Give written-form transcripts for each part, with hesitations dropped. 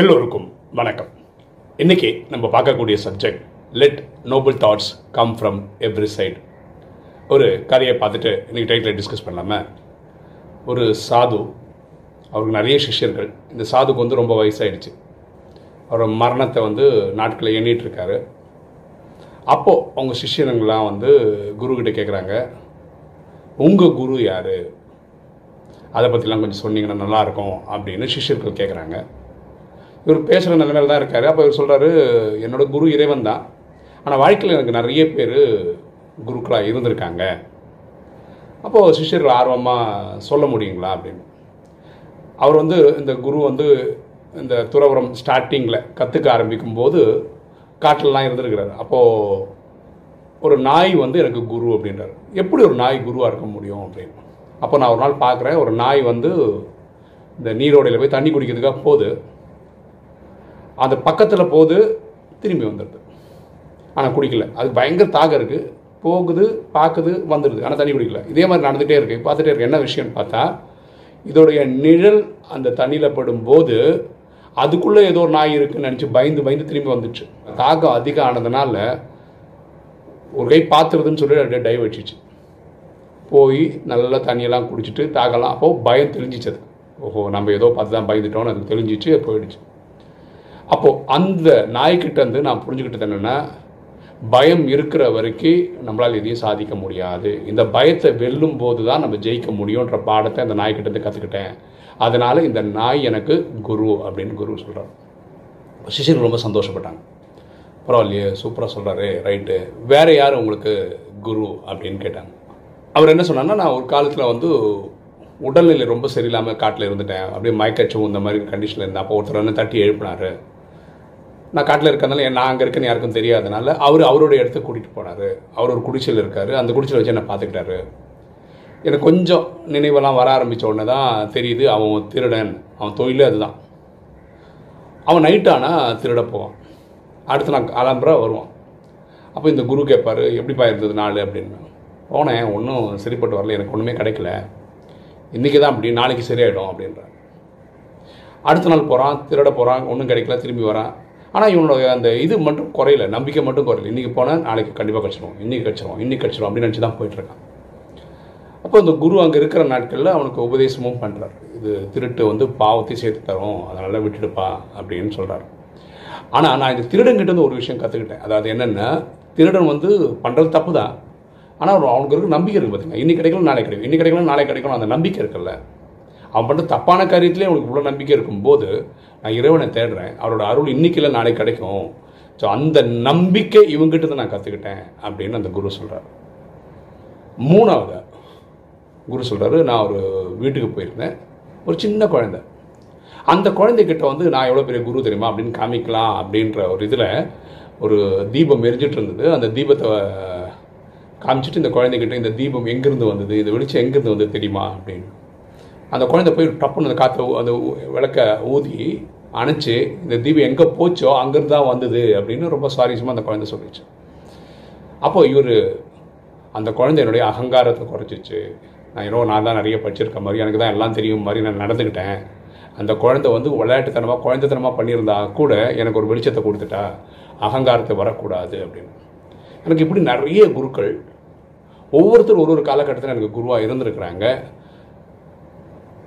எல்லோருக்கும் வணக்கம். இன்றைக்கி நம்ம பார்க்கக்கூடிய subject, let noble thoughts come from every side. ஒரு கதையை பார்த்துட்டு இன்றைக்கி டைட்டிலை டிஸ்கஸ் பண்ணலாமா? ஒரு சாது, அவருக்கு நிறைய சிஷ்யர்கள். இந்த சாதுக்கு வந்து ரொம்ப வயசாகிடுச்சு. அவரோட மரணத்தை வந்து நாட்களை எண்ணிகிட்ருக்காரு. அப்போது அவங்க சிஷ்யர்கள்லாம் வந்து குருக்கிட்ட கேட்குறாங்க, உங்கள் குரு யார், அதை பற்றிலாம் கொஞ்சம் சொன்னீங்கன்னா நல்லாயிருக்கும் அப்படின்னு சிஷ்யர்கள் கேட்குறாங்க. இவர் பேசுகிற நிலைமையில் தான் இருக்கார். அப்போ இவர் சொல்கிறாரு, என்னோடய குரு இறைவன் தான். ஆனால் வாழ்க்கையில் எனக்கு நிறைய பேர் குருக்களாக இருந்திருக்காங்க. அப்போது சிஷ்யர்கள் ஆர்வமாக சொல்ல முடியுங்களா அப்படின்னு. அவர் வந்து இந்த குரு வந்து இந்த துறவரம் ஸ்டார்டிங்கில் கற்றுக்க ஆரம்பிக்கும்போது காட்டிலலாம் இருந்திருக்கிறார். அப்போது ஒரு நாய் வந்து எனக்கு குரு அப்படின்றார். எப்படி ஒரு நாய் குருவாக இருக்க முடியும் அப்படின்னு. அப்போ நான் ஒரு நாள் பார்க்குறேன், ஒரு நாய் வந்து இந்த நீரோடையில் போய் தண்ணி குடிக்கிறதுக்காக போகுது. அந்த பக்கத்தில் போது திரும்பி வந்துடுது, ஆனால் குடிக்கல. அது பயங்கர தாகம் இருக்குது, போகுது, பார்க்குது, வந்துடுது, ஆனால் தண்ணி குடிக்கல. இதே மாதிரி நடந்துகிட்டே இருக்குது, பார்த்துட்டே இருக்குது. என்ன விஷயம்னு பார்த்தா, இதோடைய நிழல் அந்த தண்ணியில் படும்போது அதுக்குள்ளே ஏதோ ஒரு நாய் இருக்குதுன்னு நினச்சி பயந்து பயந்து திரும்பி வந்துடுச்சு. தாகம் அதிகம் ஆனதுனால ஒரு கை பார்த்துருதுன்னு சொல்லி அப்படியே டைவ் அடிச்சிச்சு. போய் நல்லா தண்ணியெல்லாம் குடிச்சிட்டு தாகலாம். அப்போது பயம் தெளிஞ்சிச்சு. அது ஓஹோ, நம்ம ஏதோ பார்த்து தான் பயந்துட்டோம்னு அது தெளிஞ்சிச்சு, போயிடுச்சு. அப்போது அந்த நாய்கிட்ட வந்து நான் புரிஞ்சுக்கிட்டது என்னென்னா, பயம் இருக்கிற வரைக்கும் நம்மளால் எதையும் சாதிக்க முடியாது. இந்த பயத்தை வெல்லும் போது தான் நம்ம ஜெயிக்க முடியுன்ற பாடத்தை அந்த நாய்கிட்ட வந்து கற்றுக்கிட்டேன். அதனால் இந்த நாய் எனக்கு குரு அப்படின்னு குரு சொல்கிறார். சிஷ்யர்கள் ரொம்ப சந்தோஷப்பட்டாங்க. பரவாயில்லையே, சூப்பராக சொல்கிறாரு, ரைட்டு. வேறு யார் உங்களுக்கு குரு அப்படின்னு கேட்டாங்க. அவர் என்ன சொன்னார்னா, நான் ஒரு காலத்தில் வந்து உடல்நிலை ரொம்ப சரியில்லாமல் காட்டில் இருந்துட்டேன். அப்படியே மயக்கச்சும் இந்த மாதிரி கண்டிஷனில் இருந்தேன். அப்போ ஒருத்தர் என்ன தட்டி எழுப்பினார். நான் காட்டில் இருக்கிறதுனால நான் அங்கே இருக்குன்னு யாருக்கும் தெரியாதனால அவர் அவருடைய இடத்த கூட்டிகிட்டு போனார். அவர் ஒரு குடிசையில் இருக்கார். அந்த குடிசையில் வச்சு என்னை பார்த்துக்கிட்டாரு. எனக்கு கொஞ்சம் நினைவெல்லாம் வர ஆரம்பித்த உடனே தான் தெரியுது, அவன் திருடன், அவன் தொழிலே அதுதான். அவன் நைட்டானால் திருட போவான். அடுத்து நான் காலம்புற வருவான். அப்போ இந்த குரு கேட்பார், எப்படிப்பா இருந்தது நாள் அப்படின்னு. போனேன், ஒன்றும் சரிப்பட்டு வரல, எனக்கு ஒன்றுமே கிடைக்கல, இன்றைக்கி தான் அப்படி, நாளைக்கு சரியாயிடும் அப்படின்றான். அடுத்த நாள் போகிறான், திருட போகிறான், ஒன்றும் கிடைக்கல, திரும்பி வரான். ஆனால் இவனோட அந்த இது மட்டும் குறையில, நம்பிக்கை மட்டும் குறையில. இன்றைக்கி போனால் நாளைக்கு கண்டிப்பாக கிடச்சிடும், இன்றைக்கி கிடச்சிடும் அப்படின்னு நினச்சி தான் போயிட்டுருக்கான். அப்போ இந்த குரு அங்கே இருக்கிற நாட்களில் அவனுக்கு உபதேசமும் பண்ணுறார். இது திருட்டு வந்து பாவத்தை சேர்த்து தரும், அதனால் விட்டுடுப்பா அப்படின்னு சொல்கிறார். ஆனால் நான் இந்த திருடன்கிட்டேருந்து ஒரு விஷயம் கற்றுக்கிட்டேன். அதாவது என்னென்னா, திருடன் வந்து பண்ணுறது தப்பு தான், ஆனால் அவனுக்கு இருக்க நம்பிக்கை இருக்குது. பார்த்திங்கன்னா, இன்றைக்கி கிடைக்கணும் நாளை கிடைக்கும், இன்றைக்கி கிடைக்கணும் நாளை கிடைக்கணும், அந்த நம்பிக்கை இருக்குல்ல. அவன் பண்ணுற தப்பான காரியத்திலே அவனுக்கு இவ்வளோ நம்பிக்கை இருக்கும்போது, நான் இறைவனை தேடுறேன், அவரோட அருள் இன்றைக்கில நாளை கிடைக்கும். ஸோ அந்த நம்பிக்கை இவங்ககிட்ட தான் நான் கற்றுக்கிட்டேன் அப்படின்னு அந்த குரு சொல்கிறார். மூணாவது குரு சொல்கிறாரு, நான் ஒரு வீட்டுக்கு போயிருந்தேன், ஒரு சின்ன குழந்தை. அந்த குழந்தைகிட்ட வந்து நான் எவ்வளோ பெரிய குரு தெரியுமா அப்படின்னு காமிக்கலாம் அப்படின்ற ஒரு இதில் ஒரு தீபம் எரிஞ்சிட்டு இருந்தது. அந்த தீபத்தை காமிச்சிட்டு இந்த குழந்தைகிட்ட, இந்த தீபம் எங்கேருந்து வந்தது, இந்த வெளிச்சம் எங்கேருந்து வந்தது தெரியுமா அப்படின்னு. அந்த குழந்தை போய் டப்புன்னு அந்த காற்றை, அந்த விளக்க ஊதி அணைச்சி, இந்த தீபம் எங்கே போச்சோ அங்கேருந்து தான் வந்தது அப்படின்னு ரொம்ப சுவாரஸ்யமாக அந்த குழந்தை சொல்லிச்சு. அப்போது இவர், அந்த குழந்தை என்னுடைய அகங்காரத்தை குறைச்சிச்சு. நான் தான் நிறைய படிச்சிருக்க மாதிரி, எனக்கு தான் எல்லாம் தெரியும் மாதிரி நான் நடந்துக்கிட்டேன். அந்த குழந்தை வந்து குழந்தைத்தனமாக பண்ணியிருந்தா கூட எனக்கு ஒரு வெளிச்சத்தை கொடுத்துட்டா, அகங்காரத்தை வரக்கூடாது அப்படின்னு. எனக்கு இப்படி நிறைய குருக்கள், ஒவ்வொருத்தரும் ஒரு ஒரு காலகட்டத்தில் எனக்கு குருவாக இருந்திருக்கிறாங்க.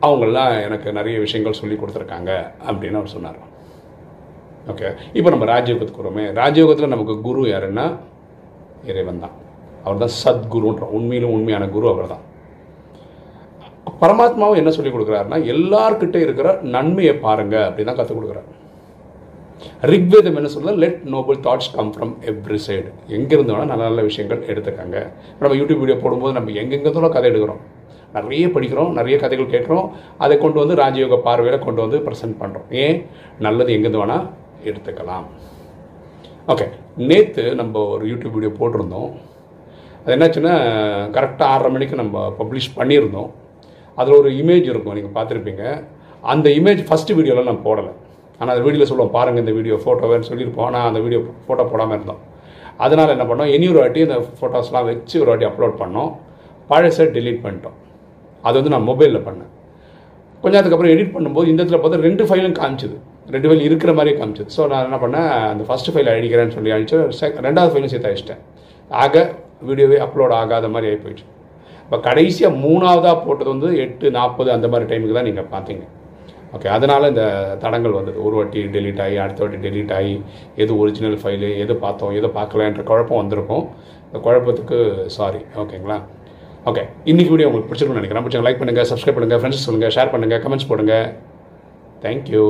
அவங்களாம் எனக்கு நிறைய விஷயங்கள் சொல்லி கொடுத்துருக்காங்க அப்படின்னு அவர் சொன்னார். ஓகே, இப்போ நம்ம ராஜயோகத்துக்கு வருவோமே. ராஜயோகத்தில் நமக்கு குரு யாருன்னா இறைவன் தான். அவர் தான் சத்குருன்ற உண்மையிலும் உண்மையான குரு அவர் தான். பரமாத்மாவும் என்ன சொல்லிக் கொடுக்குறாருன்னா, எல்லார்கிட்ட இருக்கிற நன்மையை பாருங்கள் அப்படி தான் கற்றுக் கொடுக்குறாரு. ரிக்வேதம் என்ன சொல்ல, let noble thoughts come from every side. எங்கேருந்து வேணால் நல்ல நல்ல விஷயங்கள் எடுத்துக்காங்க. நம்ம யூடியூப் வீடியோ போடும்போது நம்ம எங்கெங்கதோ கதை எடுக்கிறோம், நிறைய படிக்கிறோம், நிறைய கதைகள் கேட்குறோம், அதை கொண்டு வந்து ராஜயோக பார்வையில் கொண்டு வந்து ப்ரெசென்ட் பண்ணுறோம். ஏன், நல்லது எங்கேருந்து வேணால் எடுத்துக்கலாம். ஓகே, நேற்று நம்ம ஒரு யூடியூப் வீடியோ போட்டிருந்தோம். அது என்னாச்சுன்னா, கரெக்டாக 6:30 மணிக்கு நம்ம பப்ளிஷ் பண்ணியிருந்தோம். அதில் ஒரு இமேஜ் இருக்கும், நீங்கள் பார்த்துருப்பீங்க. அந்த இமேஜ் ஃபஸ்ட்டு வீடியோவில் நான் போடலை. ஆனால் அந்த வீடியோவில் சொல்லுவோம், பாருங்கள் இந்த வீடியோ ஃபோட்டோவேன்னு சொல்லியிருப்போம். ஆனால் அந்த வீடியோ ஃபோட்டோ போடாமல் இருந்தோம். அதனால் என்ன பண்ணோம், இனி ஒரு வாட்டி இந்த ஃபோட்டோஸ்லாம் வச்சு ஒரு வாட்டி அப்லோட் பண்ணோம். பழசை டெலீட் பண்ணிட்டோம். அது வந்து நான் மொபைலில் பண்ணேன். கொஞ்சம் அதுக்கப்புறம் எடிட் பண்ணும்போது இந்த இடத்துல பார்த்தா 2 ஃபைலும் காமிச்சிது. ரெண்டு ஃபைல் இருக்கிற மாதிரியே காமிச்சது. ஸோ நான் என்ன பண்ணேன், அந்த ஃபஸ்ட்டு ஃபைல் அழிக்கிறேன்னு சொல்லி அழிச்சு ரெண்டாவது ஃபைலும் சேர்த்து அழிச்சிட்டேன். ஆக வீடியோவே அப்லோட் ஆகாத மாதிரி ஆகி போயிடுச்சு. இப்போ கடைசியாக மூணாவதாக போட்டது வந்து 8:40 அந்த மாதிரி டைமுக்கு தான் நீங்கள் பார்த்தீங்க. ஓகே, அதனால் இந்த தடங்கள் வந்தது. ஒரு வாட்டி டெலீட் ஆகி அடுத்த வாட்டி டெலீட் ஆகி எது ஒரிஜினல் ஃபைலு, எது பார்த்தோம் எது பார்க்கலான்ற குழப்பம் வந்திருக்கும். இந்த குழப்பத்துக்கு சாரி. ஓகேங்களா? ஓகே, இன்றைக்கி வீடியோ உங்களுக்கு பிடிச்சிருக்குன்னு நினைக்கிறேன். பிடிச்சவங்க லைக் பண்ணுங்கள், சப்ஸ்கிரைப் பண்ணுங்கள், ஃப்ரெண்ட்ஸ் சொல்லுங்கள், ஷேர் பண்ணுங்கள், கமெண்ட்ஸ் போடுங்கள். தேங்க்யூ.